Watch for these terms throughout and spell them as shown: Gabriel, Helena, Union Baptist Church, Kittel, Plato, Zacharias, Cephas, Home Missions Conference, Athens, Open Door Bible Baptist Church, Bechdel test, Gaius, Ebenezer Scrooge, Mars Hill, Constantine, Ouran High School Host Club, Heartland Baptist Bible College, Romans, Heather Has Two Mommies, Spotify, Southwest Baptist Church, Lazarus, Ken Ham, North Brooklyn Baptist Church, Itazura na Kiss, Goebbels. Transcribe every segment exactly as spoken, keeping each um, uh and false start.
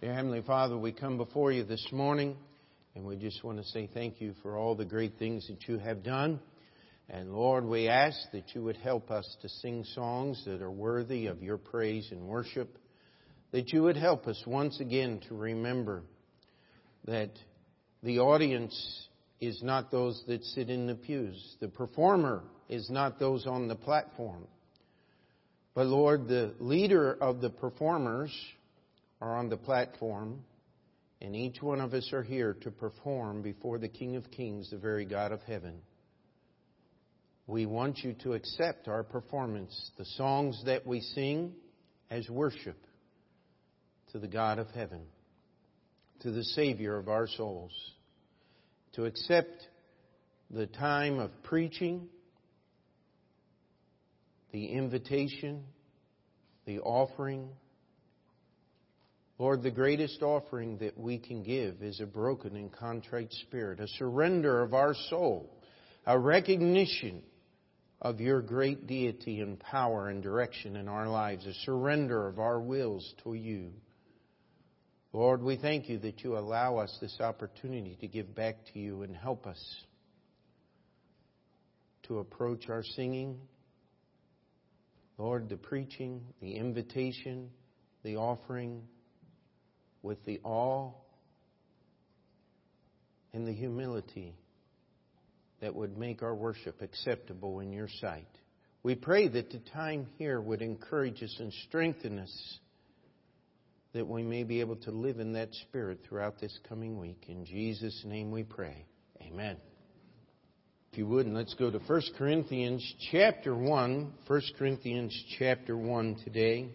Dear Heavenly Father, we come before you this morning, and we just want to say thank you for all the great things that you have done. And Lord, we ask that you would help us to sing songs that are worthy of your praise and worship, that you would help us once again to remember that the audience is not those that sit in the pews. The performer is not those on the platform. But Lord, the leader of the performers are on the platform, and each one of us are here to perform before the King of Kings, the very God of heaven. We want you to accept our performance, the songs that we sing as worship to the God of heaven, to the Savior of our souls. To accept the time of preaching, the invitation, the offering. Lord, the greatest offering that we can give is a broken and contrite spirit, a surrender of our soul, a recognition of your great deity and power and direction in our lives, a surrender of our wills to you. Lord, we thank you that you allow us this opportunity to give back to you and help us to approach our singing. Lord, the preaching, the invitation, the offering with the awe and the humility that would make our worship acceptable in your sight. We pray that the time here would encourage us and strengthen us, that we may be able to live in that spirit throughout this coming week. In Jesus' name we pray. Amen. If you would, let's go to First Corinthians chapter one. First Corinthians chapter one today.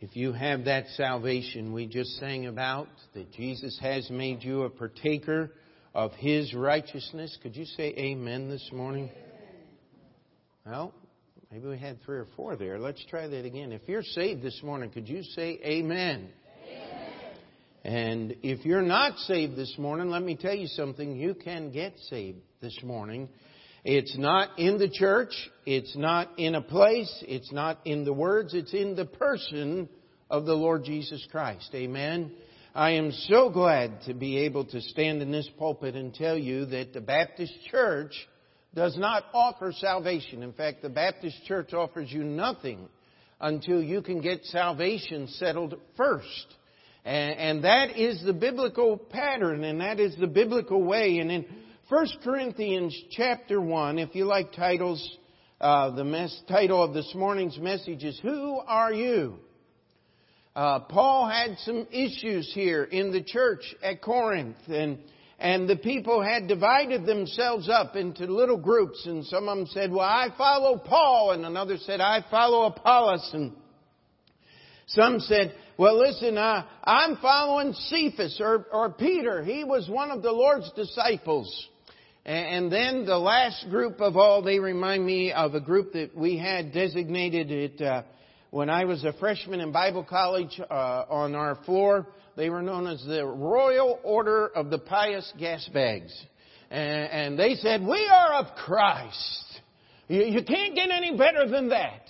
If you have that salvation we just sang about, that Jesus has made you a partaker of His righteousness, could you say amen this morning? Well, maybe we had three or four there. Let's try that again. If you're saved this morning, could you say amen? Amen. And if you're not saved this morning, let me tell you something. You can get saved this morning. It's not in the church. It's not in a place. It's not in the words. It's in the person of the Lord Jesus Christ. Amen. I am so glad to be able to stand in this pulpit and tell you that the Baptist Church does not offer salvation. In fact, the Baptist Church offers you nothing until you can get salvation settled first. And, and that is the biblical pattern, and that is the biblical way. And in First Corinthians chapter one, if you like titles, uh, the mess, title of this morning's message is, Who Are You? Uh, Paul had some issues here in the church at Corinth, and And the people had divided themselves up into little groups. And some of them said, well, I follow Paul. And another said, I follow Apollos. And some said, well, listen, uh, I'm following Cephas or, or Peter. He was one of the Lord's disciples. And, and then the last group of all, they remind me of a group that we had designated it uh, when I was a freshman in Bible college uh, on our floor. They were known as the Royal Order of the Pious Gasbags. And, and they said, we are of Christ. You, you can't get any better than that.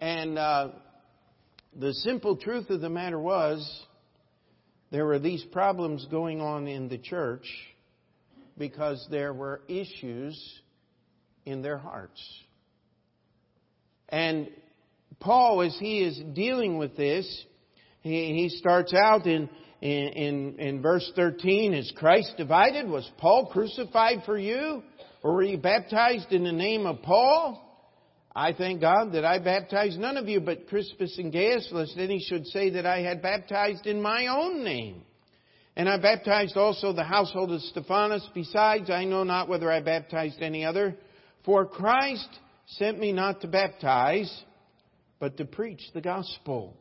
And uh, the simple truth of the matter was, there were these problems going on in the church because there were issues in their hearts. And Paul, as he is dealing with this, He starts out in, in, in verse thirteen, is Christ divided? Was Paul crucified for you? Or were you baptized in the name of Paul? I thank God that I baptized none of you but Crispus and Gaius, lest any should say that I had baptized in my own name. And I baptized also the household of Stephanas. Besides, I know not whether I baptized any other. For Christ sent me not to baptize, but to preach the gospel.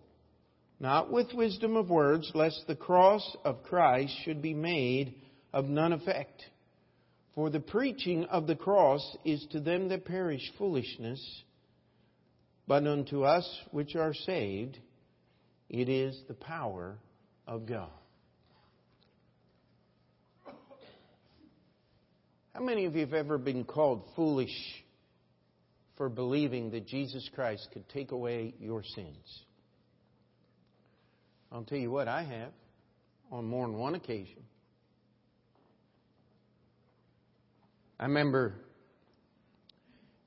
Not with wisdom of words, lest the cross of Christ should be made of none effect. For the preaching of the cross is to them that perish foolishness, but unto us which are saved, it is the power of God. How many of you have ever been called foolish for believing that Jesus Christ could take away your sins. I'll tell you what, I have on more than one occasion. I remember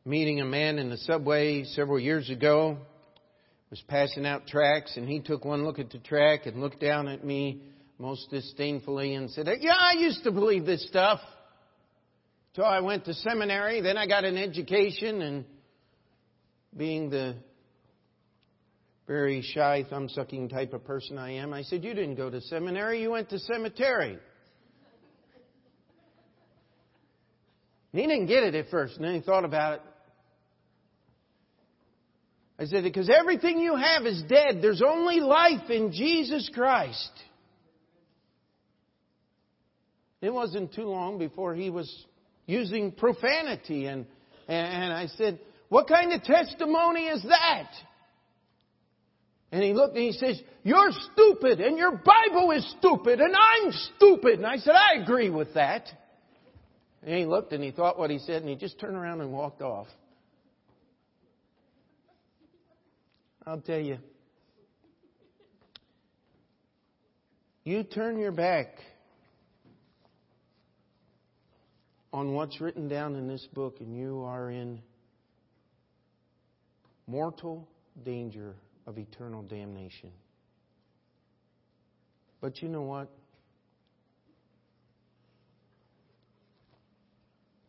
meeting a man in the subway several years ago, was passing out tracts, and he took one look at the tract and looked down at me most disdainfully and said, "Yeah, I used to believe this stuff. So I went to seminary, then I got an education," and being the very shy, thumb-sucking type of person I am, I said, "You didn't go to seminary, you went to cemetery." He didn't get it at first, and then he thought about it. I said, "Because everything you have is dead. There's only life in Jesus Christ." It wasn't too long before he was using profanity, and, and I said, "What kind of testimony is that?" And he looked and he says, "You're stupid, and your Bible is stupid, and I'm stupid." And I said, "I agree with that." And he looked and he thought what he said, and he just turned around and walked off. I'll tell you, you turn your back on what's written down in this book, and you are in mortal danger of eternal damnation. But you know what?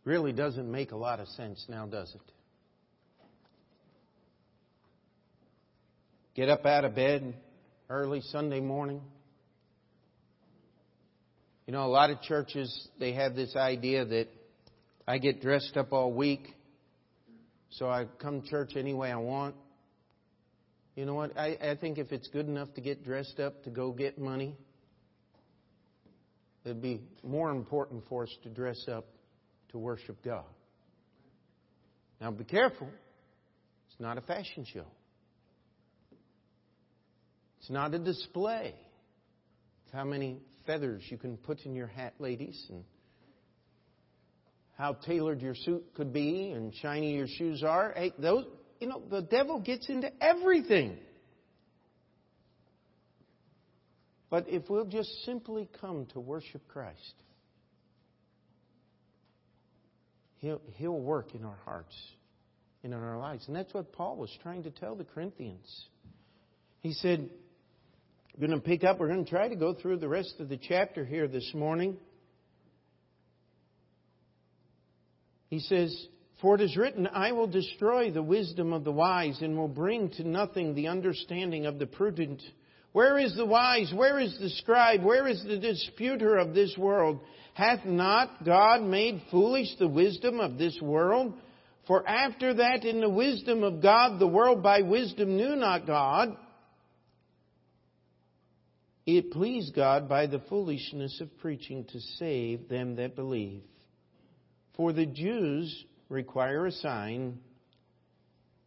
Really doesn't make a lot of sense now, does it? Get up out of bed early Sunday morning. You know, a lot of churches, they have this idea that I get dressed up all week, so I come to church any way I want. You know what? I, I think if it's good enough to get dressed up to go get money, it'd be more important for us to dress up to worship God. Now, be careful. It's not a fashion show. It's not a display. It's how many feathers you can put in your hat, ladies, and how tailored your suit could be and shiny your shoes are. Hey, those, you know, the devil gets into everything. But if we'll just simply come to worship Christ, He'll, he'll work in our hearts and in our lives. And that's what Paul was trying to tell the Corinthians. He said, we're going to pick up, we're going to try to go through the rest of the chapter here this morning. He says, "For it is written, I will destroy the wisdom of the wise and will bring to nothing the understanding of the prudent. Where is the wise? Where is the scribe? Where is the disputer of this world? Hath not God made foolish the wisdom of this world? For after that in the wisdom of God, the world by wisdom knew not God. It pleased God by the foolishness of preaching to save them that believe. For the Jews require a sign,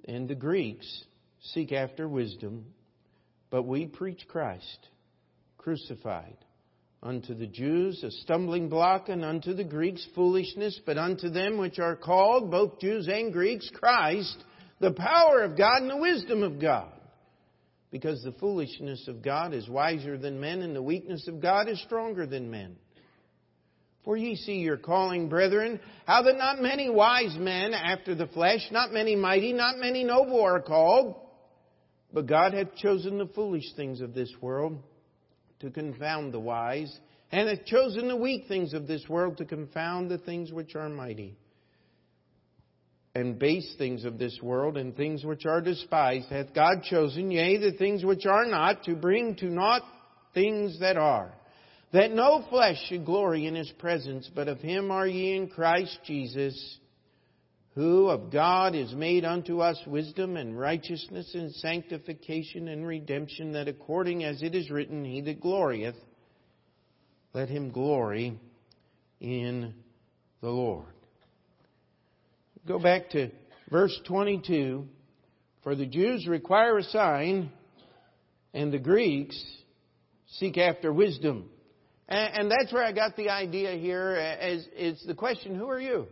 and the Greeks seek after wisdom. But we preach Christ, crucified, unto the Jews a stumbling block, and unto the Greeks foolishness. But unto them which are called, both Jews and Greeks, Christ, the power of God and the wisdom of God. Because the foolishness of God is wiser than men, and the weakness of God is stronger than men. For ye see your calling, brethren, how that not many wise men after the flesh, not many mighty, not many noble are called. But God hath chosen the foolish things of this world to confound the wise, and hath chosen the weak things of this world to confound the things which are mighty. And base things of this world, and things which are despised, hath God chosen, yea, the things which are not, to bring to naught things that are. That no flesh should glory in His presence, but of Him are ye in Christ Jesus, who of God is made unto us wisdom and righteousness and sanctification and redemption, that according as it is written, he that glorieth, let him glory in the Lord." Go back to verse twenty-two. "For the Jews require a sign, and the Greeks seek after wisdom." And that's where I got the idea here. Is the question, who are you?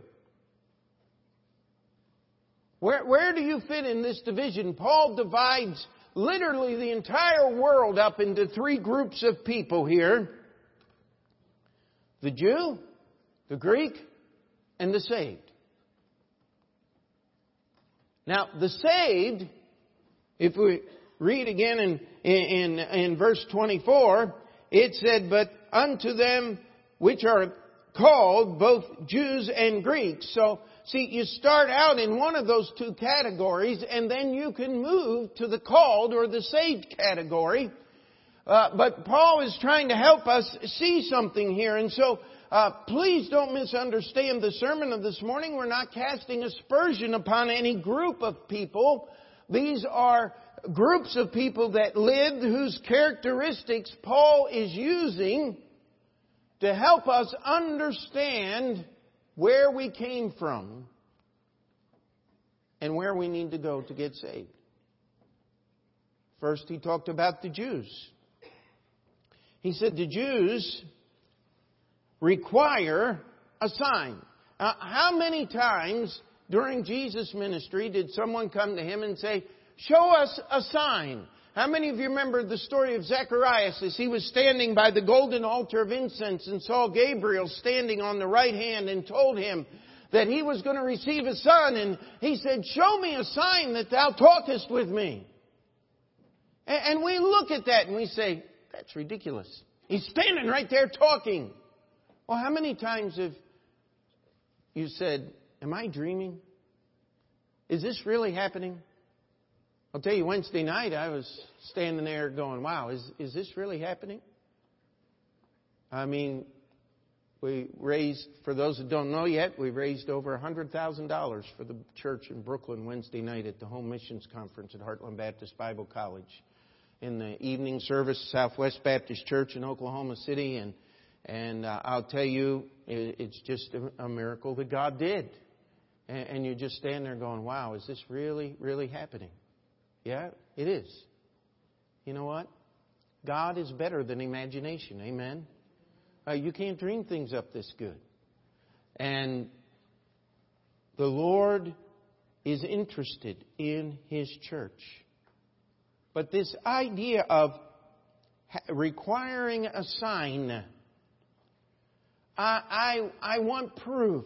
Where, where do you fit in this division? Paul divides literally the entire world up into three groups of people here. The Jew, the Greek, and the saved. Now, the saved, if we read again in, in, in verse twenty-four, it said, "But unto them which are called, both Jews and Greeks." So, see, you start out in one of those two categories, and then you can move to the called or the saved category. Uh, but Paul is trying to help us see something here. And so, uh, please don't misunderstand the sermon of this morning. We're not casting aspersion upon any group of people. These are groups of people that lived whose characteristics Paul is using to help us understand where we came from and where we need to go to get saved. First, he talked about the Jews. He said the Jews require a sign. Now, how many times during Jesus' ministry did someone come to him and say, "Show us a sign"? How many of you remember the story of Zacharias as he was standing by the golden altar of incense and saw Gabriel standing on the right hand and told him that he was going to receive a son? And he said, "Show me a sign that thou talkest with me." And we look at that and we say, "That's ridiculous. He's standing right there talking." Well, how many times have you said, "Am I dreaming? Is this really happening?" I'll tell you, Wednesday night, I was standing there going, "Wow, is, is this really happening?" I mean, we raised, for those that don't know yet, we raised over one hundred thousand dollars for the church in Brooklyn Wednesday night at the Home Missions Conference at Heartland Baptist Bible College. In the evening service, Southwest Baptist Church in Oklahoma City. And, and uh, I'll tell you, it, it's just a, a miracle that God did. And, and you just stand there going, "Wow, is this really, really happening?" Yeah, it is. You know what? God is better than imagination. Amen. Uh, you can't dream things up this good. And the Lord is interested in His church. But this idea of requiring a sign, I, I, I want proof.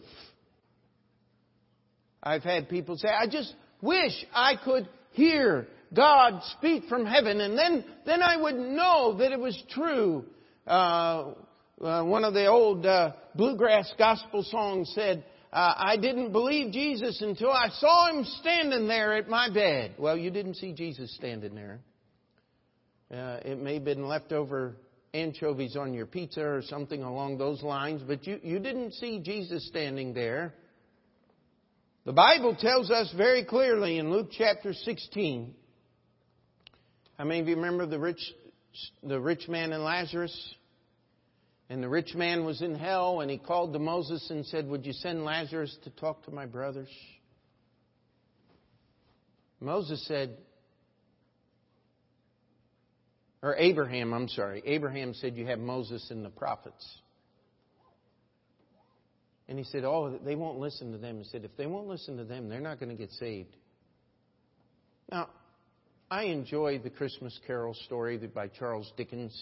I've had people say, "I just wish I could hear God speak from heaven, and then then I would know that it was true." Uh, uh, one of the old uh, bluegrass gospel songs said, uh, "I didn't believe Jesus until I saw Him standing there at my bed." Well, you didn't see Jesus standing there. Uh, it may have been leftover anchovies on your pizza or something along those lines, but you, you didn't see Jesus standing there. The Bible tells us very clearly in Luke chapter sixteen. How many of you remember the rich, the rich man and Lazarus? And the rich man was in hell, and he called to Moses and said, "Would you send Lazarus to talk to my brothers?" Moses said, or Abraham, I'm sorry. Abraham said, "You have Moses and the prophets." And he said, "Oh, they won't listen to them." He said, "If they won't listen to them, they're not going to get saved." Now, I enjoy the Christmas Carol story by Charles Dickens.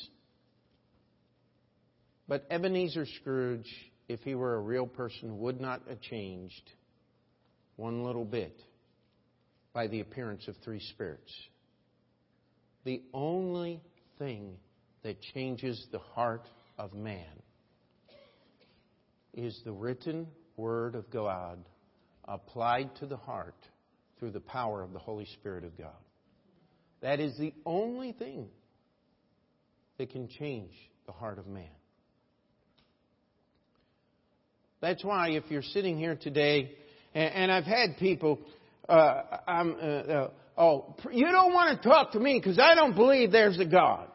But Ebenezer Scrooge, if he were a real person, would not have changed one little bit by the appearance of three spirits. The only thing that changes the heart of man is the written Word of God applied to the heart through the power of the Holy Spirit of God. That is the only thing that can change the heart of man. That's why if you're sitting here today, and, and I've had people, uh, I'm, uh, uh, "Oh, you don't want to talk to me because I don't believe there's a God."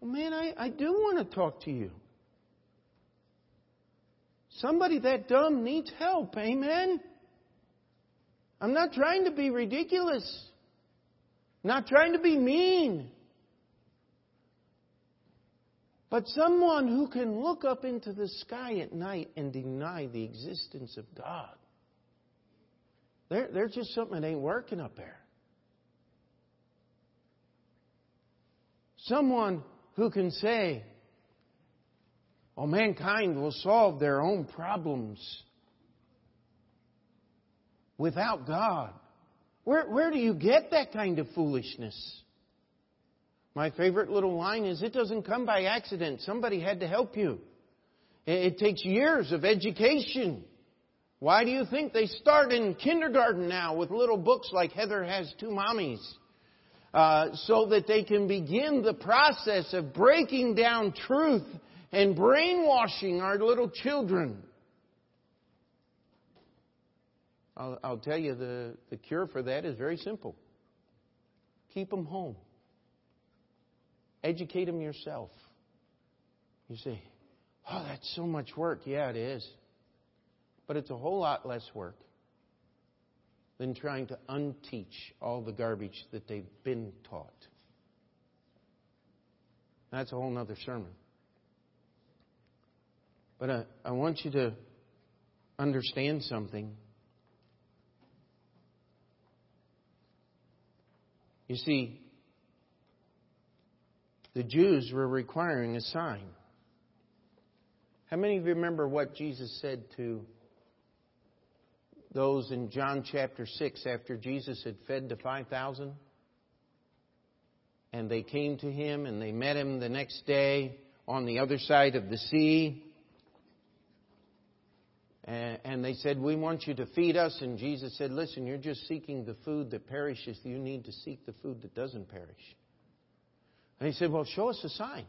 Well, man, I, I do want to talk to you. Somebody that dumb needs help. Amen? I'm not trying to be ridiculous. I'm not trying to be mean. But someone who can look up into the sky at night and deny the existence of God There, there's just something that ain't working up there. Someone who can say, oh, mankind will solve their own problems without God. Where, where do you get that kind of foolishness? My favorite little line is, it doesn't come by accident. Somebody had to help you. It, it takes years of education. Why do you think they start in kindergarten now with little books like Heather Has Two Mommies? Uh, so that they can begin the process of breaking down truth and brainwashing our little children. I'll, I'll tell you, the, the cure for that is very simple. Keep them home. Educate them yourself. You say, oh, that's so much work. Yeah, it is. But it's a whole lot less work than trying to unteach all the garbage that they've been taught. That's a whole other sermon. But I, I want you to understand something. You see, the Jews were requiring a sign. How many of you remember what Jesus said to those in John chapter six after Jesus had fed the five thousand? And they came to Him and they met Him the next day on the other side of the sea. And they said, we want you to feed us. And Jesus said, listen, you're just seeking the food that perishes. You need to seek the food that doesn't perish. And He said, well, show us a sign.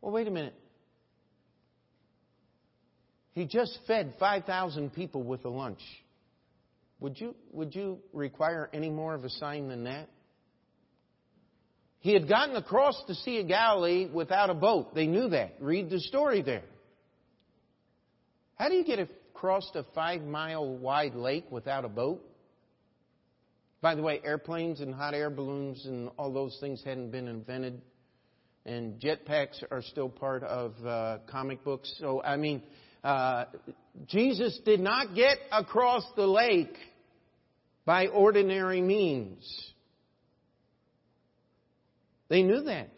Well, wait a minute. He just fed five thousand people with a lunch. Would you, would you require any more of a sign than that? He had gotten across the Sea of Galilee without a boat. They knew that. Read the story there. How do you get across a five-mile-wide lake without a boat? By the way, airplanes and hot air balloons and all those things hadn't been invented. And jetpacks are still part of uh, comic books. So, I mean... Uh, Jesus did not get across the lake by ordinary means. They knew that.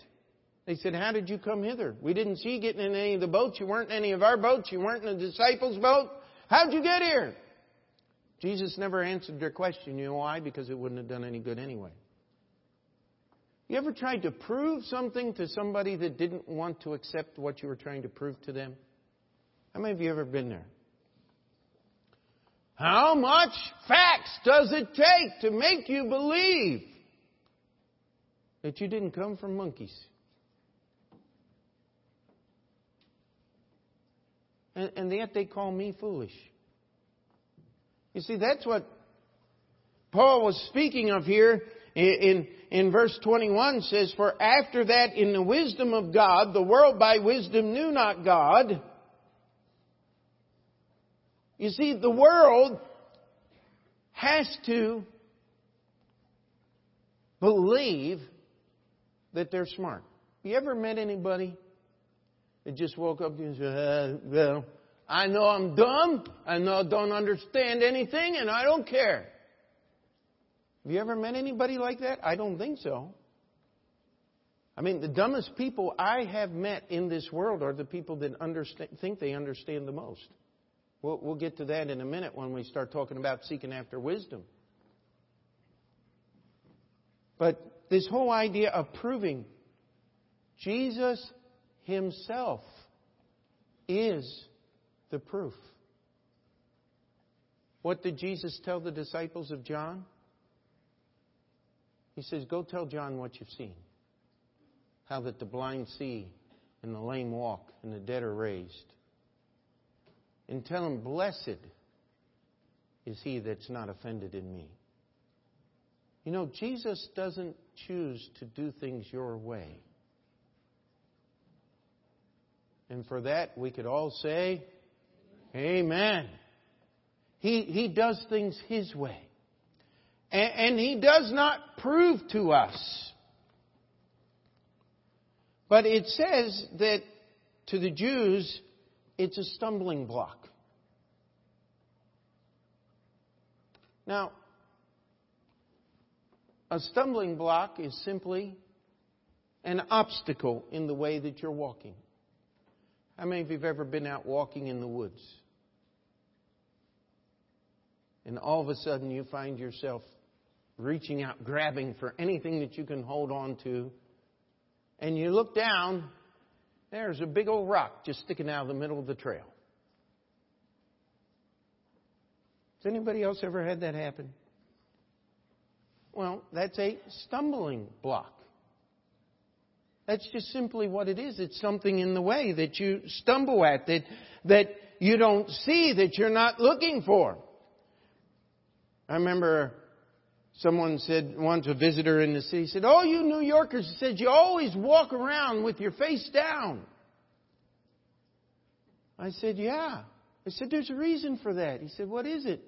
They said, how did you come hither? We didn't see you getting in any of the boats. You weren't in any of our boats. You weren't in the disciples' boat. How'd you get here? Jesus never answered their question. You know why? Because it wouldn't have done any good anyway. You ever tried to prove something to somebody that didn't want to accept what you were trying to prove to them? How many of you ever been there? How much facts does it take to make you believe that you didn't come from monkeys? And, and yet they call me foolish. You see, that's what Paul was speaking of here in, in, in verse twenty-one. Says, for after that in the wisdom of God, the world by wisdom knew not God. You see, the world has to believe that they're smart. You ever met anybody that just woke up and said, uh, well, I know I'm dumb, I know I don't understand anything, and I don't care. Have you ever met anybody like that? I don't think so. I mean, the dumbest people I have met in this world are the people that understand, think they understand the most. We'll get to that in a minute when we start talking about seeking after wisdom. But this whole idea of proving Jesus Himself is the proof. What did Jesus tell the disciples of John? He says, go tell John what you've seen. How that the blind see and the lame walk and the dead are raised. And tell him, blessed is he that's not offended in me. You know, Jesus doesn't choose to do things your way. And for that, we could all say, amen. He, he does things His way. And, and He does not prove to us. But it says that to the Jews, it's a stumbling block. Now, a stumbling block is simply an obstacle in the way that you're walking. How many of you have ever been out walking in the woods? And all of a sudden you find yourself reaching out, grabbing for anything that you can hold on to. And you look down, there's a big old rock just sticking out of the middle of the trail. Has anybody else ever had that happen? Well, that's a stumbling block. That's just simply what it is. It's something in the way that you stumble at, that, that you don't see, that you're not looking for. I remember someone said once, a visitor in the city said, "Oh, you New Yorkers," he said, "you always walk around with your face down." I said, "Yeah." I said, "There's a reason for that." He said, "What is it?"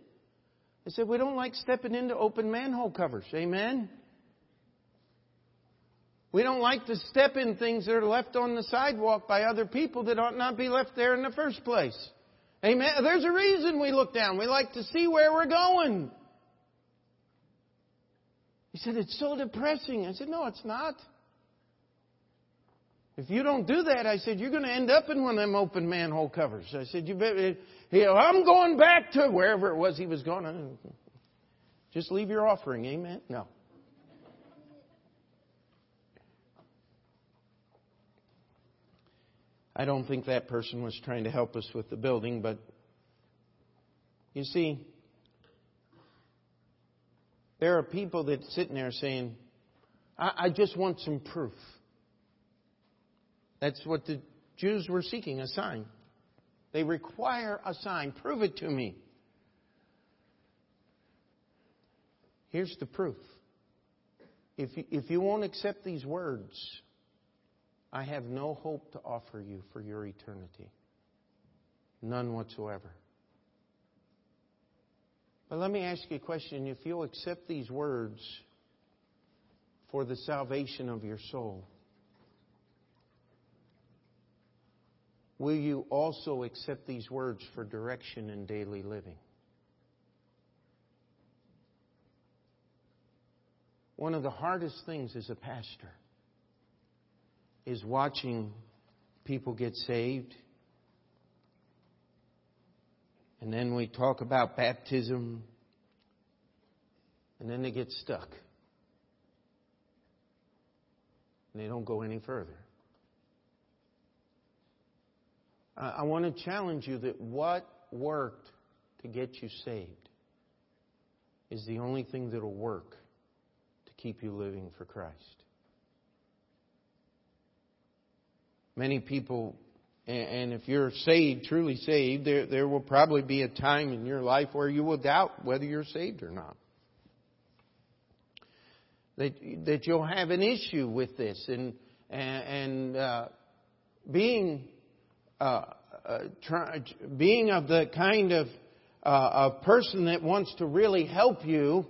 I said, "We don't like stepping into open manhole covers." Amen? We don't like to step in things that are left on the sidewalk by other people that ought not be left there in the first place. Amen? There's a reason we look down. We like to see where we're going. He said, "It's so depressing." I said, "No, it's not. If you don't do that," I said, "you're going to end up in one of them open manhole covers." I said, "You better, you know, I'm going back to wherever it was he was going. I, just leave your offering." Amen? No. I don't think that person was trying to help us with the building, but you see, there are people that sitting there saying, I, I just want some proof. That's what the Jews were seeking, a sign. They require a sign. Prove it to me. Here's the proof. If you, if you won't accept these words, I have no hope to offer you for your eternity. None whatsoever. But let me ask you a question. If you'll accept these words for the salvation of your soul, will you also accept these words for direction in daily living? One of the hardest things as a pastor is watching people get saved. And then we talk about baptism. And then they get stuck. And they don't go any further. I want to challenge you that what worked to get you saved is the only thing that will work to keep you living for Christ. Many people, and if you're saved, truly saved, there, there will probably be a time in your life where you will doubt whether you're saved or not. That, that you'll have an issue with this. And, and uh, being... Uh, uh, try, being of the kind of uh, a person that wants to really help you,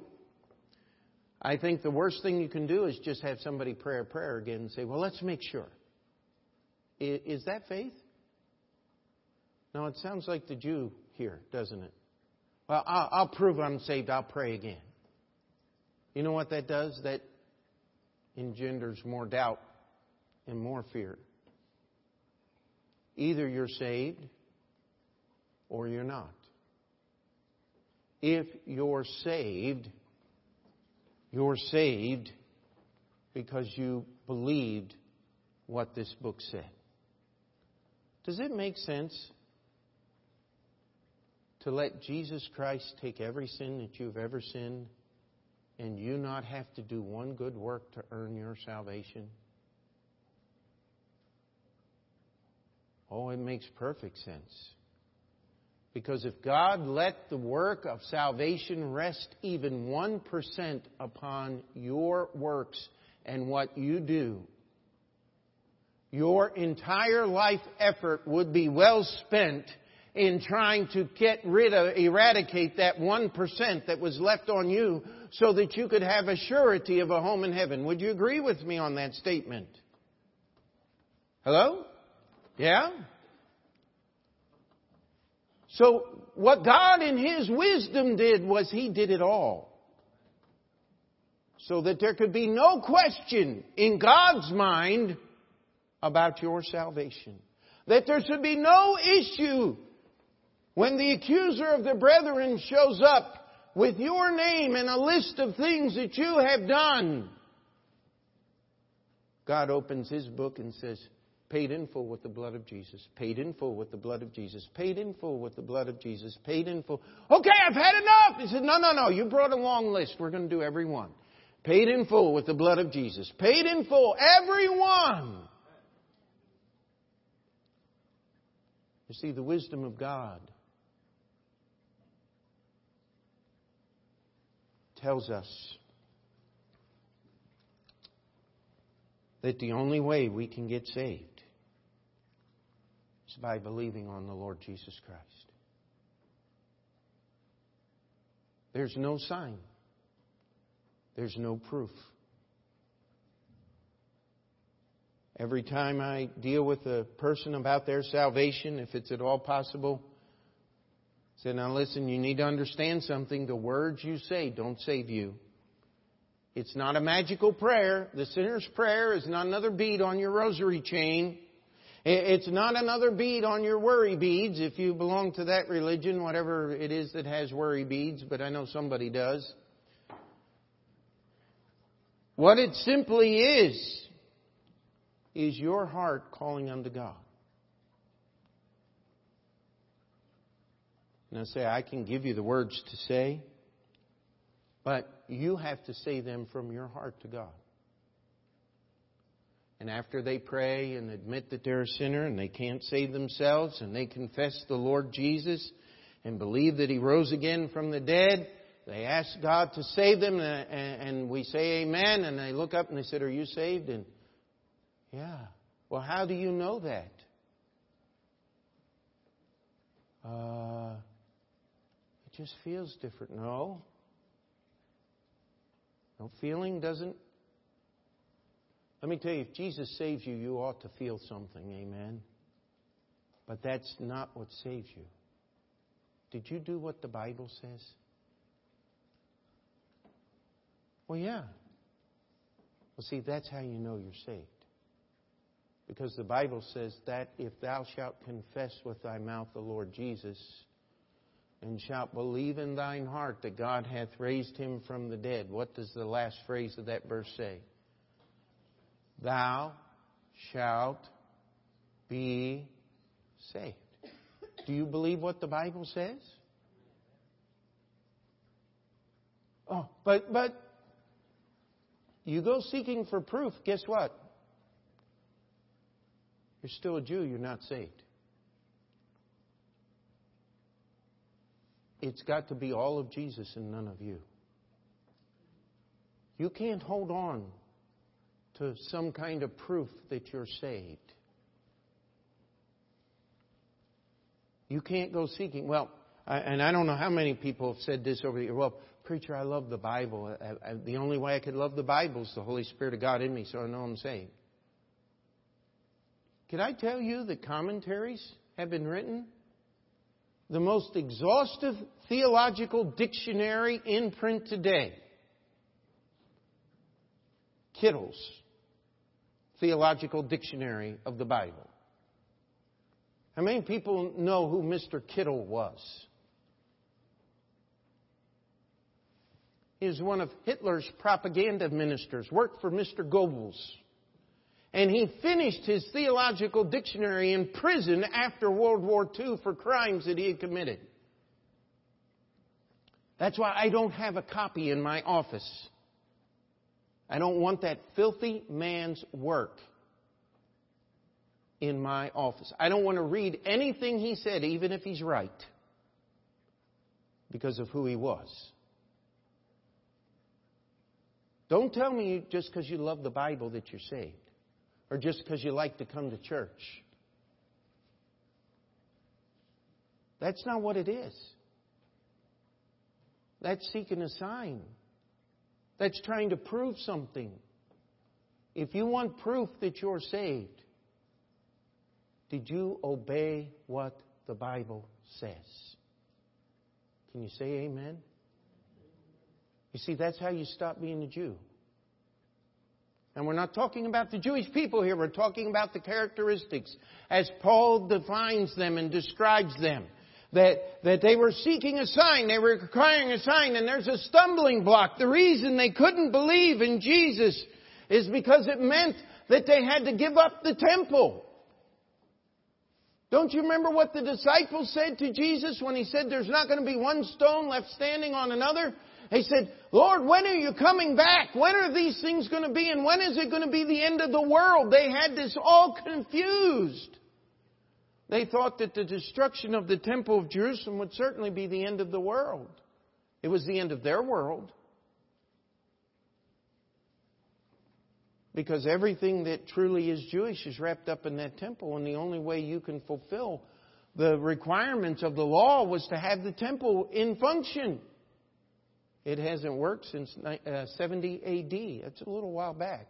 I think the worst thing you can do is just have somebody pray a prayer again and say, "Well, let's make sure." Is, is that faith? No, it sounds like the Jew here, doesn't it? "Well, I'll, I'll prove I'm saved. I'll pray again." You know what that does? That engenders more doubt and more fear. Either you're saved or you're not. If you're saved, you're saved because you believed what this book said. Does it make sense to let Jesus Christ take every sin that you've ever sinned and you not have to do one good work to earn your salvation? Oh, it makes perfect sense. Because if God let the work of salvation rest even one percent upon your works and what you do, your entire life effort would be well spent in trying to get rid of, eradicate that one percent that was left on you so that you could have a surety of a home in heaven. Would you agree with me on that statement? Hello? Yeah? So what God in His wisdom did was He did it all. So that there could be no question in God's mind about your salvation. That there should be no issue when the accuser of the brethren shows up with your name and a list of things that you have done. God opens His book and says, paid in full with the blood of Jesus. Paid in full with the blood of Jesus. Paid in full with the blood of Jesus. Paid in full. Okay, I've had enough. He said, no, no, no. You brought a long list. We're going to do every one. Paid in full with the blood of Jesus. Paid in full. Every one. You see, the wisdom of God tells us that the only way we can get saved is by believing on the Lord Jesus Christ. There's no sign. There's no proof. Every time I deal with a person about their salvation, if it's at all possible, I say, now listen, you need to understand something. The words you say don't save you. It's not a magical prayer. The sinner's prayer is not another bead on your rosary chain. It's not another bead on your worry beads. If you belong to that religion, whatever it is that has worry beads, but I know somebody does. What it simply is, is your heart calling unto God. And I say, I can give you the words to say, but you have to say them from your heart to God. And after they pray and admit that they're a sinner and they can't save themselves and they confess the Lord Jesus and believe that He rose again from the dead, they ask God to save them, and we say amen, and they look up and they said, are you saved? And yeah. Well, how do you know that? Uh, it just feels different. No. No, feeling doesn't. Let me tell you, if Jesus saves you, you ought to feel something. Amen. But that's not what saves you. Did you do what the Bible says? Well, yeah. Well, see, that's how you know you're saved. Because the Bible says that if thou shalt confess with thy mouth the Lord Jesus and shalt believe in thine heart that God hath raised Him from the dead. What does the last phrase of that verse say? Thou shalt be saved. Do you believe what the Bible says? Oh, but, but you go seeking for proof, guess what? You're still a Jew, you're not saved. It's got to be all of Jesus and none of you. You can't hold on to some kind of proof that you're saved. You can't go seeking. Well, I, and I don't know how many people have said this over the years. Well, preacher, I love the Bible. I, I, the only way I could love the Bible is the Holy Spirit of God in me, so I know I'm saved. Can I tell you that commentaries have been written? The most exhaustive theological dictionary in print today. Kittel's Theological Dictionary of the Bible. How many people know who Mister Kittel was? He was one of Hitler's propaganda ministers, worked for Mister Goebbels. And he finished his theological dictionary in prison after World War Two for crimes that he had committed. That's why I don't have a copy in my office. I don't want that filthy man's work in my office. I don't want to read anything he said, even if he's right, because of who he was. Don't tell me just because you love the Bible that you're saved. Or just because you like to come to church. That's not what it is. That's seeking a sign. That's trying to prove something. If you want proof that you're saved, did you obey what the Bible says. Can you say amen? You see, that's how you stop being a Jew. And we're not talking about the Jewish people here. We're talking about the characteristics as Paul defines them and describes them. That, that they were seeking a sign. They were requiring a sign. And there's a stumbling block. The reason they couldn't believe in Jesus is because it meant that they had to give up the temple. Don't you remember what the disciples said to Jesus when he said there's not going to be one stone left standing on another? They said, Lord, when are you coming back? When are these things going to be? And when is it going to be the end of the world? They had this all confused. They thought that the destruction of the temple of Jerusalem would certainly be the end of the world. It was the end of their world. Because everything that truly is Jewish is wrapped up in that temple. And the only way you can fulfill the requirements of the law was to have the temple in function. It hasn't worked since seventy A D. That's a little while back.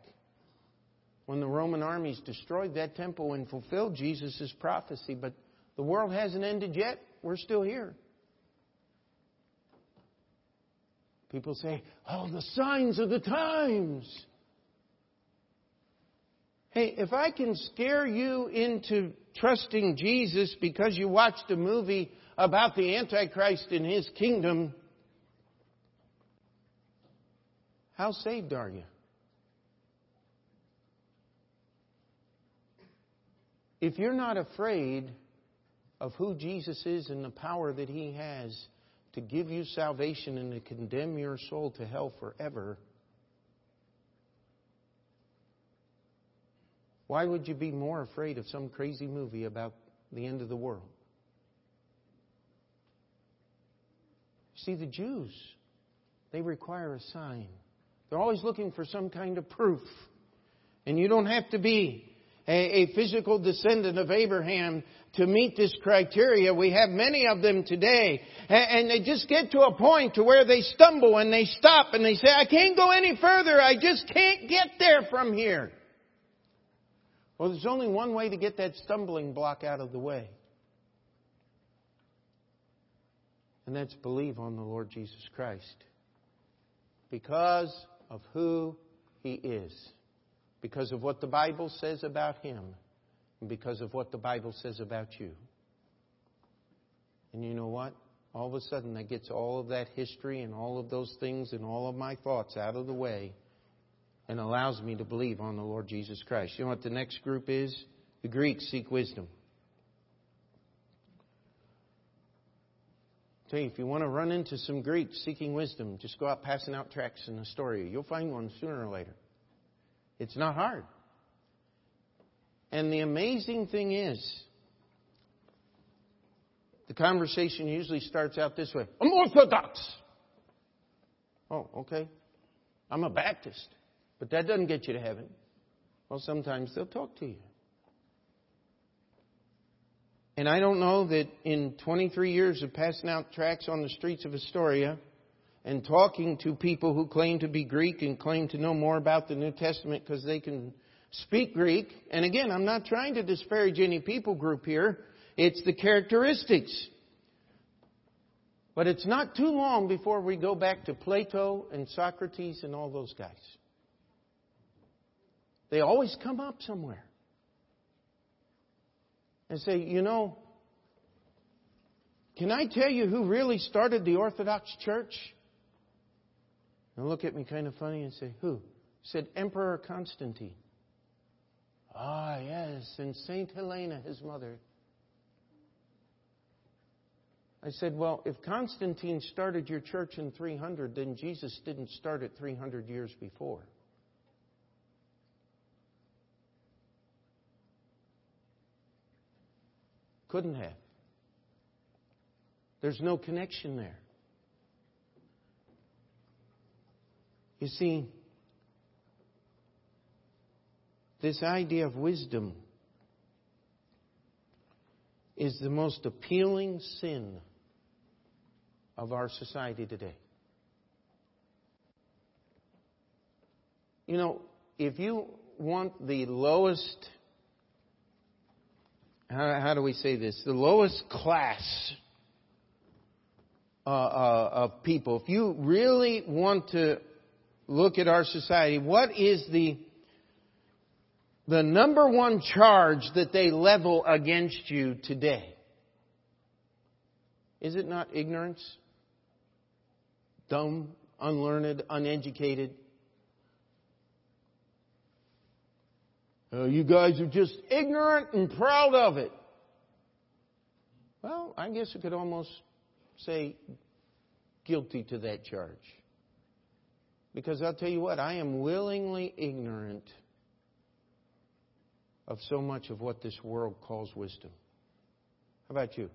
When the Roman armies destroyed that temple and fulfilled Jesus' prophecy. But the world hasn't ended yet. We're still here. People say, oh, the signs of the times. Hey, if I can scare you into trusting Jesus because you watched a movie about the Antichrist and his kingdom, how saved are you? If you're not afraid of who Jesus is and the power that He has to give you salvation and to condemn your soul to hell forever, why would you be more afraid of some crazy movie about the end of the world? See, the Jews, they require a sign. They're always looking for some kind of proof. And you don't have to be a, a physical descendant of Abraham to meet this criteria. We have many of them today. And, and they just get to a point to where they stumble and they stop and they say, I can't go any further. I just can't get there from here. Well, there's only one way to get that stumbling block out of the way. And that's believe on the Lord Jesus Christ. Because of who He is. Because of what the Bible says about Him. And because of what the Bible says about you. And you know what? All of a sudden that gets all of that history and all of those things and all of my thoughts out of the way. And allows me to believe on the Lord Jesus Christ. You know what the next group is? The Greeks seek wisdom. I tell you, if you want to run into some Greeks seeking wisdom, just go out passing out tracts in Astoria. You'll find one sooner or later. It's not hard. And the amazing thing is, the conversation usually starts out this way. I'm Orthodox. Oh, okay. I'm a Baptist. But that doesn't get you to heaven. Well, sometimes they'll talk to you. And I don't know that in twenty-three years of passing out tracts on the streets of Astoria and talking to people who claim to be Greek and claim to know more about the New Testament because they can speak Greek. And again, I'm not trying to disparage any people group here. It's the characteristics. But it's not too long before we go back to Plato and Socrates and all those guys. They always come up somewhere and say, you know, can I tell you who really started the Orthodox Church? And look at me kind of funny and say, who? Said Emperor Constantine. Ah, yes, and Saint Helena, his mother. I said, well, if Constantine started your church in three hundred, then Jesus didn't start it three hundred years before. Couldn't have. There's no connection there. You see, this idea of wisdom is the most appealing sin of our society today. You know, if you want the lowest... How, how do we say this? The lowest class uh, uh, of people. If you really want to look at our society, what is the the number one charge that they level against you today? Is it not ignorance? Dumb, unlearned, uneducated. Oh, you guys are just ignorant and proud of it. Well, I guess you could almost say guilty to that charge. Because I'll tell you what, I am willingly ignorant of so much of what this world calls wisdom. How about you?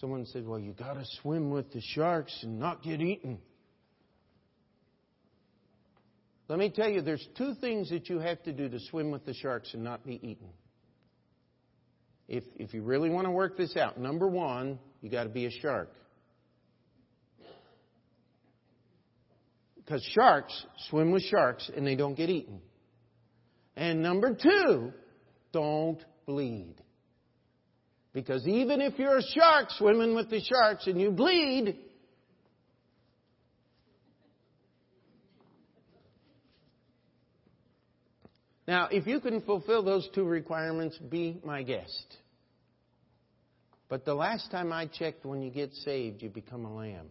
Someone said, well, you got to swim with the sharks and not get eaten. Let me tell you, there's two things that you have to do to swim with the sharks and not be eaten. If if you really want to work this out, number one, you got to be a shark. Because sharks swim with sharks and they don't get eaten. And number two, don't bleed. Because even if you're a shark swimming with the sharks and you bleed, now, if you can fulfill those two requirements, be my guest. But the last time I checked, when you get saved, you become a lamb.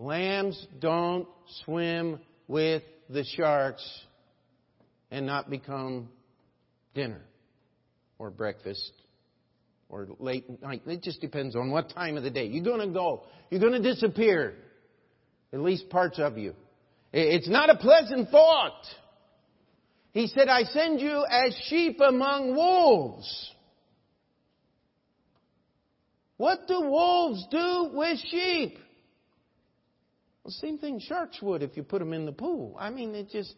Lambs don't swim with the sharks and not become dinner or breakfast or late night. It just depends on what time of the day. You're going to go. You're going to disappear, at least parts of you. It's not a pleasant thought. He said, I send you as sheep among wolves. What do wolves do with sheep? Well, same thing sharks would if you put them in the pool. I mean, it just...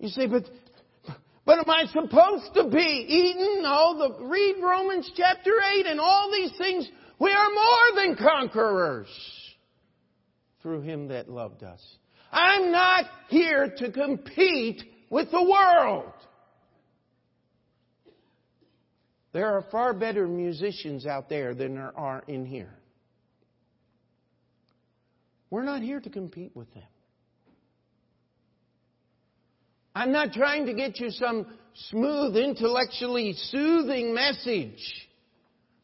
You say, but, but am I supposed to be eaten? No, the, read Romans chapter eight and all these things. We are more than conquerors through Him that loved us. I'm not here to compete with the world. There are far better musicians out there than there are in here. We're not here to compete with them. I'm not trying to get you some smooth, intellectually soothing message.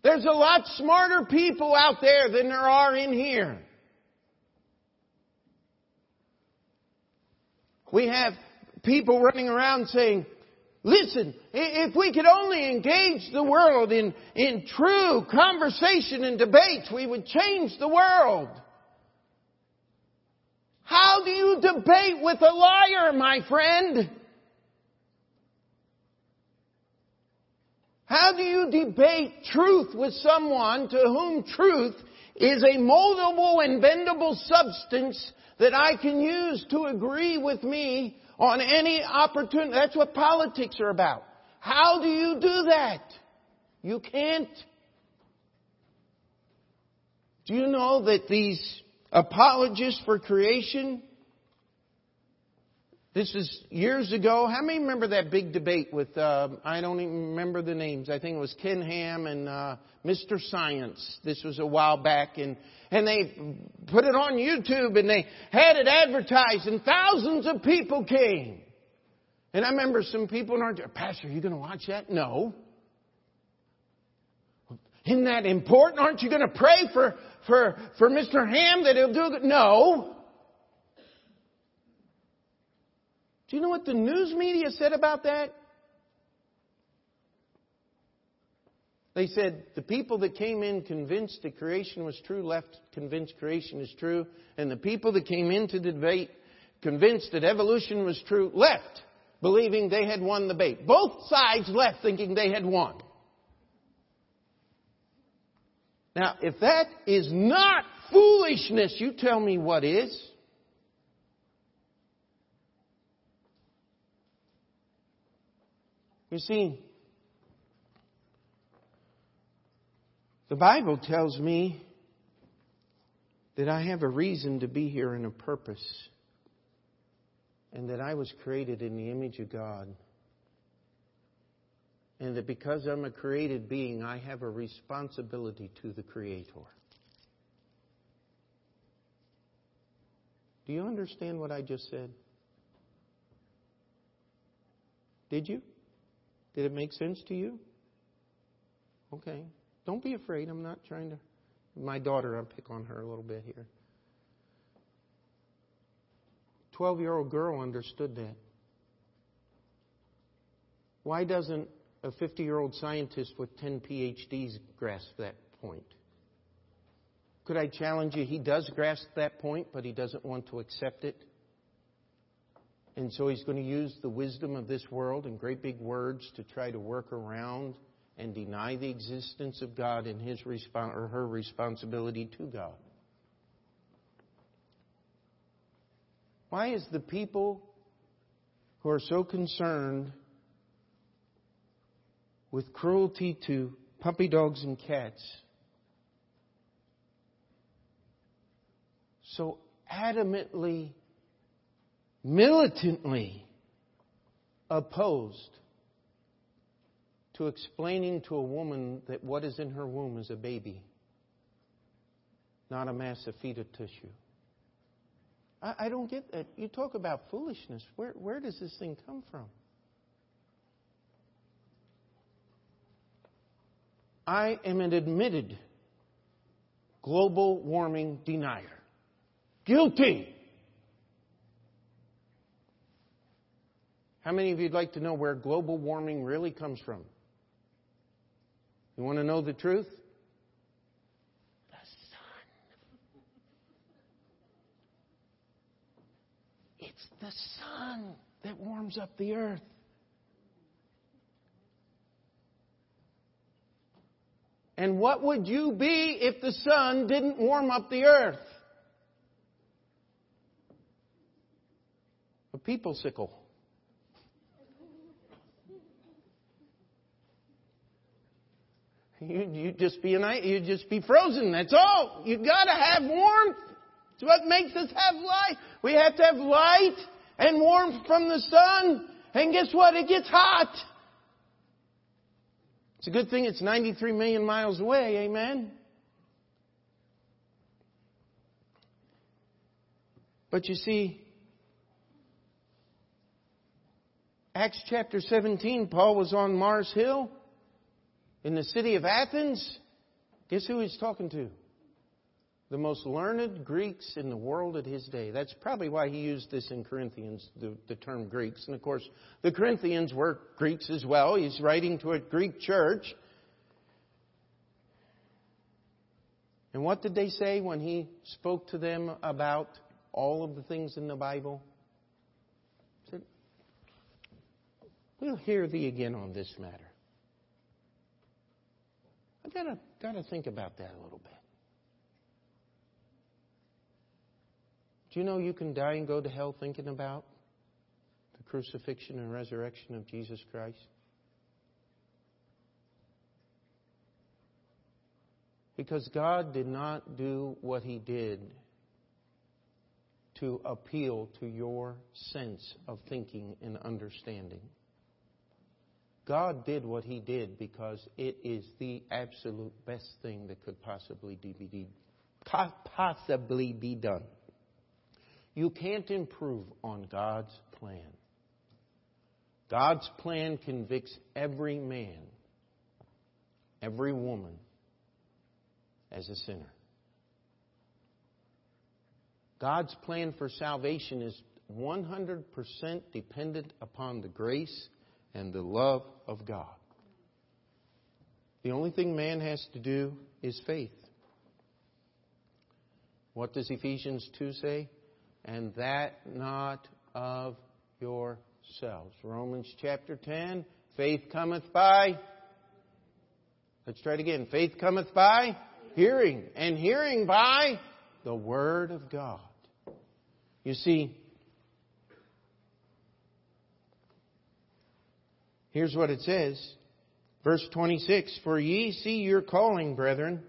There's a lot smarter people out there than there are in here. We have people running around saying, listen, if we could only engage the world in, in true conversation and debates, we would change the world. How do you debate with a liar, my friend? How do you debate truth with someone to whom truth is a moldable and bendable substance that I can use to agree with me on any opportunity? That's what politics are about. How do you do that? You can't. Do you know that these apologists for creation, this is years ago. How many remember that big debate with, uh, I don't even remember the names. I think it was Ken Ham and uh, Mister Science. This was a while back. And, and they put it on YouTube and they had it advertised and thousands of people came. And I remember some people in our church, Pastor, are you going to watch that? No. Isn't that important? Aren't you going to pray for, for, for Mister Ham that he'll do good? No. Do you know what the news media said about that? They said the people that came in convinced that creation was true left convinced creation is true. And the people that came into the debate convinced that evolution was true left, believing they had won the debate. Both sides left thinking they had won. Now, if that is not foolishness, you tell me what is. You see, the Bible tells me that I have a reason to be here and a purpose, and that I was created in the image of God, and that because I'm a created being, I have a responsibility to the Creator. Do you understand what I just said? Did you? Did it make sense to you? Okay. Don't be afraid. I'm not trying to... My daughter, I'll pick on her a little bit here. twelve-year-old girl understood that. Why doesn't a fifty-year-old scientist with ten P H Ds grasp that point? Could I challenge you? He does grasp that point, but he doesn't want to accept it. And so he's going to use the wisdom of this world and great big words to try to work around and deny the existence of God and his respons- or her responsibility to God. Why is the people who are so concerned with cruelty to puppy dogs and cats so adamantly, militantly opposed to explaining to a woman that what is in her womb is a baby, not a mass of fetal tissue? I, I don't get that. You talk about foolishness. Where, where does this thing come from? I am an admitted global warming denier. Guilty! How many of you would like to know where global warming really comes from? You want to know the truth? The sun. It's the sun that warms up the earth. And what would you be if the sun didn't warm up the earth? A people sickle. You, you'd just be an, you'd just be frozen. That's all. You've got to have warmth. It's what makes us have life. We have to have light and warmth from the sun. And guess what? It gets hot. It's a good thing it's ninety-three million miles away, amen? But you see, Acts chapter seventeen, Paul was on Mars Hill in the city of Athens. Guess who he's talking to? The most learned Greeks in the world at his day. That's probably why he used this in Corinthians, the, the term Greeks. And of course, the Corinthians were Greeks as well. He's writing to a Greek church. And what did they say when he spoke to them about all of the things in the Bible? He said, "We'll hear thee again on this matter." I've got to, got to think about that a little bit. Do you know you can die and go to hell thinking about the crucifixion and resurrection of Jesus Christ? Because God did not do what He did to appeal to your sense of thinking and understanding. God did what He did because it is the absolute best thing that could possibly be, possibly be done. You can't improve on God's plan. God's plan convicts every man, every woman, as a sinner. God's plan for salvation is one hundred percent dependent upon the grace and the love of God. The only thing man has to do is faith. What does Ephesians two say? And that not of yourselves. Romans chapter ten, faith cometh by. Let's try it again. Faith cometh by hearing, and hearing by the Word of God. You see, here's what it says. Verse twenty-six, for ye see your calling, brethren,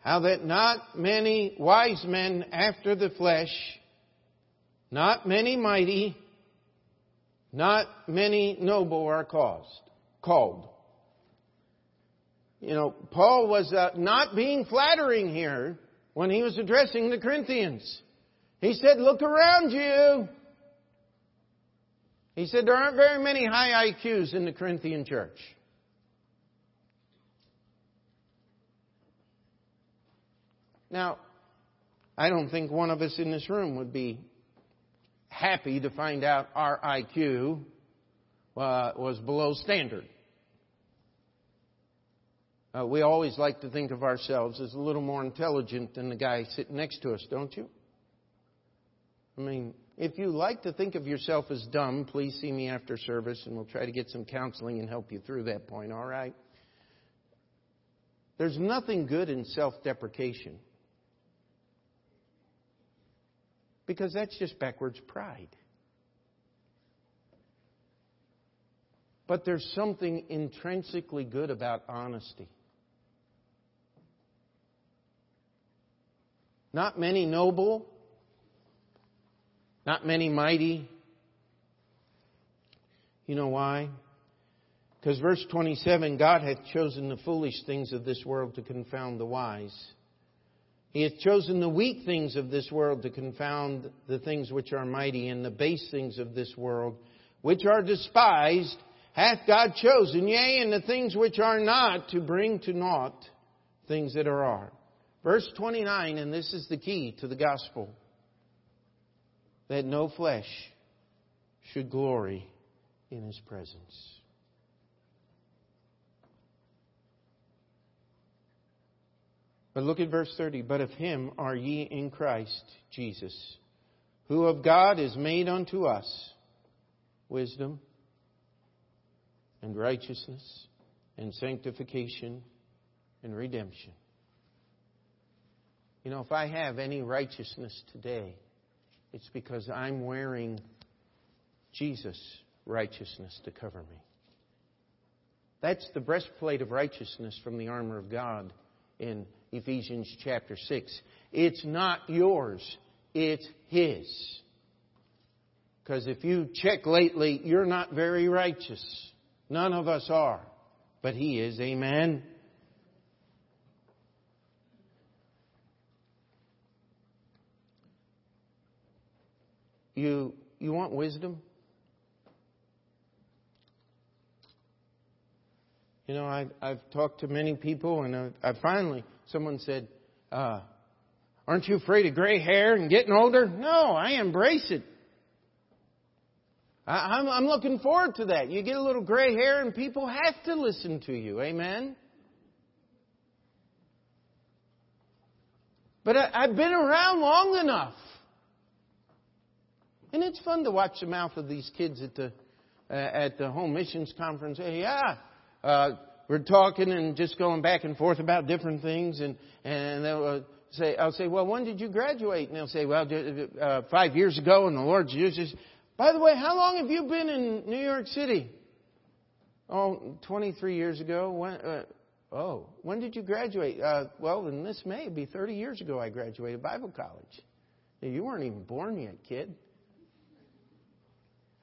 how that not many wise men after the flesh, not many mighty, Not many noble are caused, called. You know, Paul was uh, not being flattering here when he was addressing the Corinthians. He said, look around you. He said, there aren't very many high I Qs in the Corinthian church. Now, I don't think one of us in this room would be happy to find out our I Q uh, was below standard. Uh, we always like to think of ourselves as a little more intelligent than the guy sitting next to us, don't you? I mean, if you like to think of yourself as dumb, please see me after service and we'll try to get some counseling and help you through that point, all right? There's nothing good in self-deprecation. Because that's just backwards pride. But there's something intrinsically good about honesty. Not many noble, not many mighty. You know why? Because verse twenty-seven, God hath chosen the foolish things of this world to confound the wise. He hath chosen the weak things of this world to confound the things which are mighty, and the base things of this world, which are despised, hath God chosen, yea, and the things which are not, to bring to naught things that are are. Verse twenty-nine, and this is the key to the gospel, that no flesh should glory in His presence. But look at verse thirty. But of Him are ye in Christ Jesus, who of God is made unto us wisdom and righteousness and sanctification and redemption. You know, if I have any righteousness today, it's because I'm wearing Jesus' righteousness to cover me. That's the breastplate of righteousness from the armor of God in Ephesians chapter six. It's not yours. It's His. Because if you check lately, you're not very righteous. None of us are. But He is. Amen. You, you want wisdom? You know, I've, I've talked to many people, and I, I finally, someone said, uh, aren't you afraid of gray hair and getting older? No, I embrace it. I, I'm, I'm looking forward to that. You get a little gray hair, and people have to listen to you. Amen? But I, I've been around long enough. And it's fun to watch the mouth of these kids at the, uh, at the Home Missions Conference. Hey, yeah. Uh, we're talking and just going back and forth about different things. And, and they'll say, I'll say, well, when did you graduate? And they'll say, well, uh, five years ago. And the Lord uses. By the way, how long have you been in New York City? Oh, twenty-three years ago. When, uh, oh, when did you graduate? Uh, well, in this May, it'd be thirty years ago I graduated Bible college. You weren't even born yet, kid.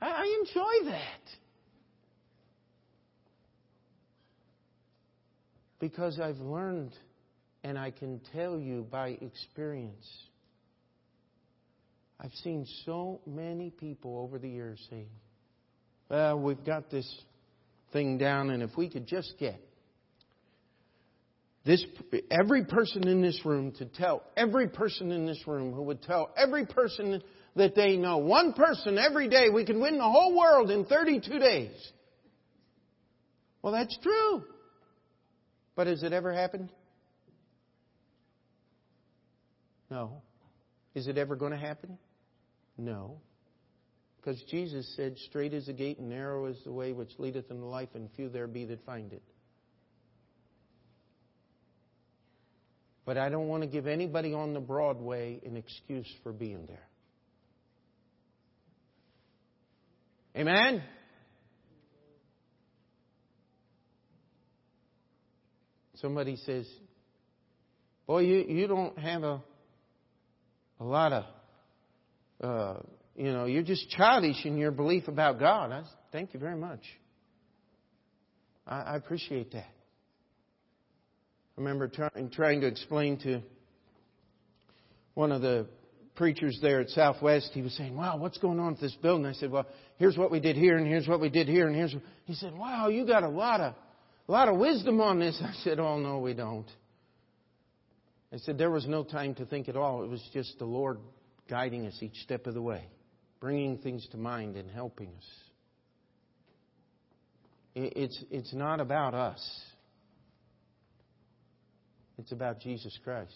I, I enjoy that. Because I've learned, and I can tell you by experience, I've seen so many people over the years say, well, we've got this thing down, and if we could just get this, every person in this room to tell every person in this room who would tell every person that they know, one person every day, we could win the whole world in thirty-two days. Well, that's true. But has it ever happened? No. Is it ever going to happen? No. Because Jesus said, straight is the gate and narrow is the way which leadeth unto life, and few there be that find it. But I don't want to give anybody on the Broadway an excuse for being there. Amen? Somebody says, boy, you, you don't have a, a lot of uh, you know, you're just childish in your belief about God. I said, thank you very much. I, I appreciate that. I remember trying, trying to explain to one of the preachers there at Southwest. He was saying, wow, what's going on with this building? I said, well, here's what we did here, and here's what we did here, and here's what... He said, wow, you got a lot of, a lot of wisdom on this. I said, oh, no, we don't. I said, there was no time to think at all. It was just the Lord guiding us each step of the way, bringing things to mind and helping us. It's, it's not about us. It's about Jesus Christ.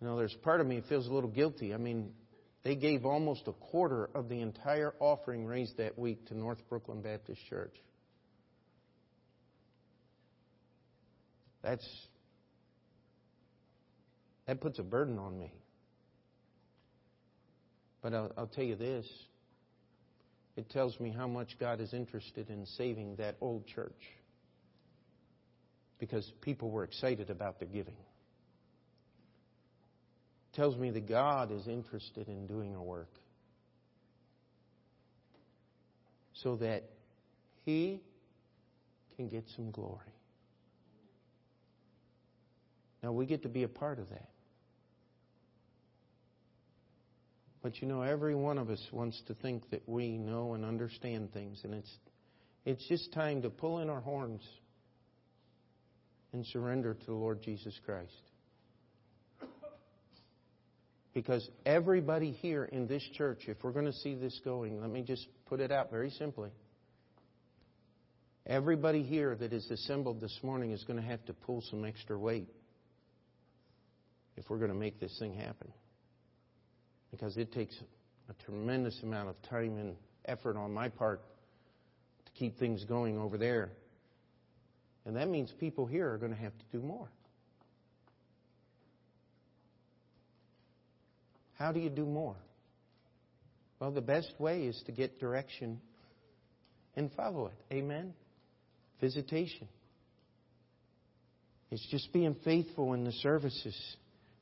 You know, there's part of me that feels a little guilty. I mean, they gave almost a quarter of the entire offering raised that week to North Brooklyn Baptist Church. That's that puts a burden on me. But I'll, I'll tell you this. It tells me how much God is interested in saving that old church. Because people were excited about the giving. It tells me that God is interested in doing a work. So that He can get some glory. Now we get to be a part of that. But you know, every one of us wants to think that we know and understand things. And it's, it's just time to pull in our horns and surrender to the Lord Jesus Christ. Because everybody here in this church, if we're going to see this going, let me just put it out very simply. Everybody here that is assembled this morning is going to have to pull some extra weight if we're going to make this thing happen. Because it takes a tremendous amount of time and effort on my part to keep things going over there. And that means people here are going to have to do more. How do you do more? Well, the best way is to get direction and follow it. Amen? Visitation. It's just being faithful in the services.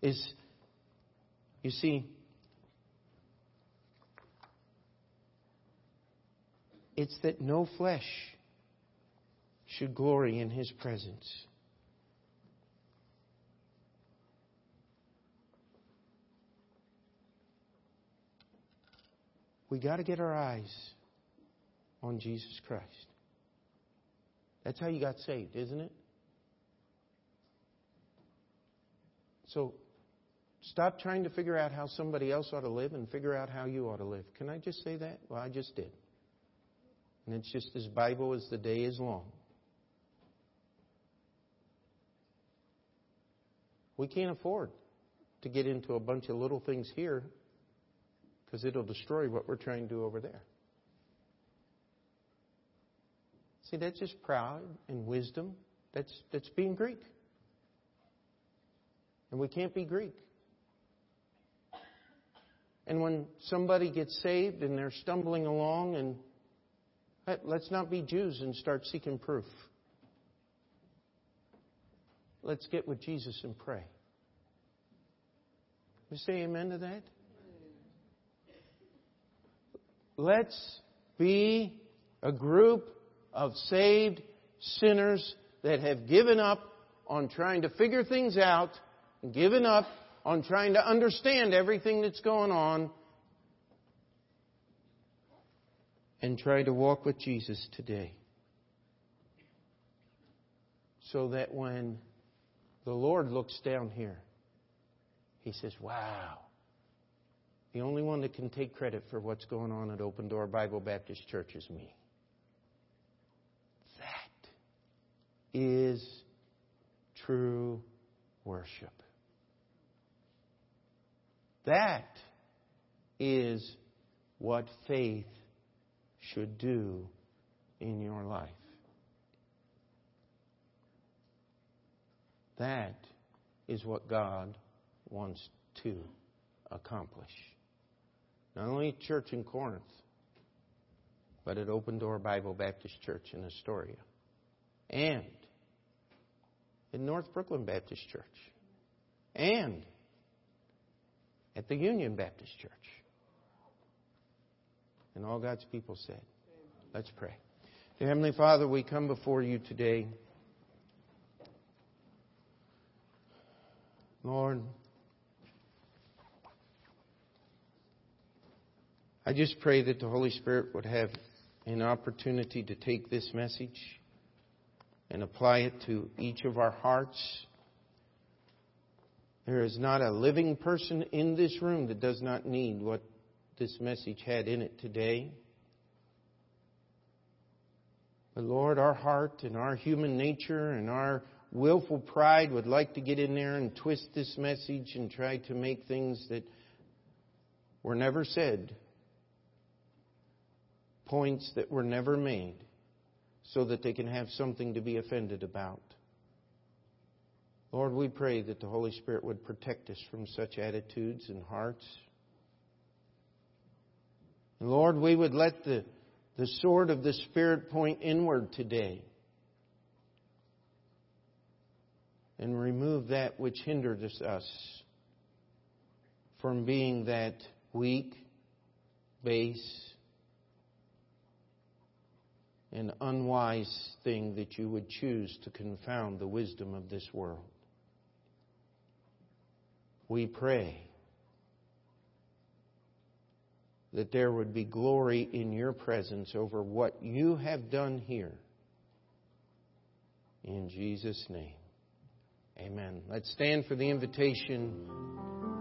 Is, you see... It's that no flesh should glory in His presence. We got to get our eyes on Jesus Christ. That's how you got saved, isn't it? So, stop trying to figure out how somebody else ought to live and figure out how you ought to live. Can I just say that? Well, I just did. And it's just as Bible as the day is long. We can't afford to get into a bunch of little things here because it'll destroy what we're trying to do over there. See, that's just pride and wisdom. That's, that's being Greek. And we can't be Greek. And when somebody gets saved and they're stumbling along and let's not be Jews and start seeking proof. Let's get with Jesus and pray. You say amen to that? Let's be a group of saved sinners that have given up on trying to figure things out, and given up on trying to understand everything that's going on, and try to walk with Jesus today. So that when the Lord looks down here, He says, wow, the only one that can take credit for what's going on at Open Door Bible Baptist Church is me. That is true worship. That is what faith should do in your life. That is what God wants to accomplish. Not only at Church in Corinth, but at Open Door Bible Baptist Church in Astoria. And at North Brooklyn Baptist Church. And at the Union Baptist Church. And all God's people said, let's pray. Dear Heavenly Father, we come before you today. Lord, I just pray that the Holy Spirit would have an opportunity to take this message and apply it to each of our hearts. There is not a living person in this room that does not need what this message had in it today. But Lord, our heart and our human nature and our willful pride would like to get in there and twist this message and try to make things that were never said, points that were never made, so that they can have something to be offended about. Lord, we pray that the Holy Spirit would protect us from such attitudes and hearts. And Lord, we would let the, the sword of the Spirit point inward today and remove that which hindered us from being that weak, base, an unwise thing that you would choose to confound the wisdom of this world. We pray that there would be glory in your presence over what you have done here. In Jesus' name, amen. Let's stand for the invitation.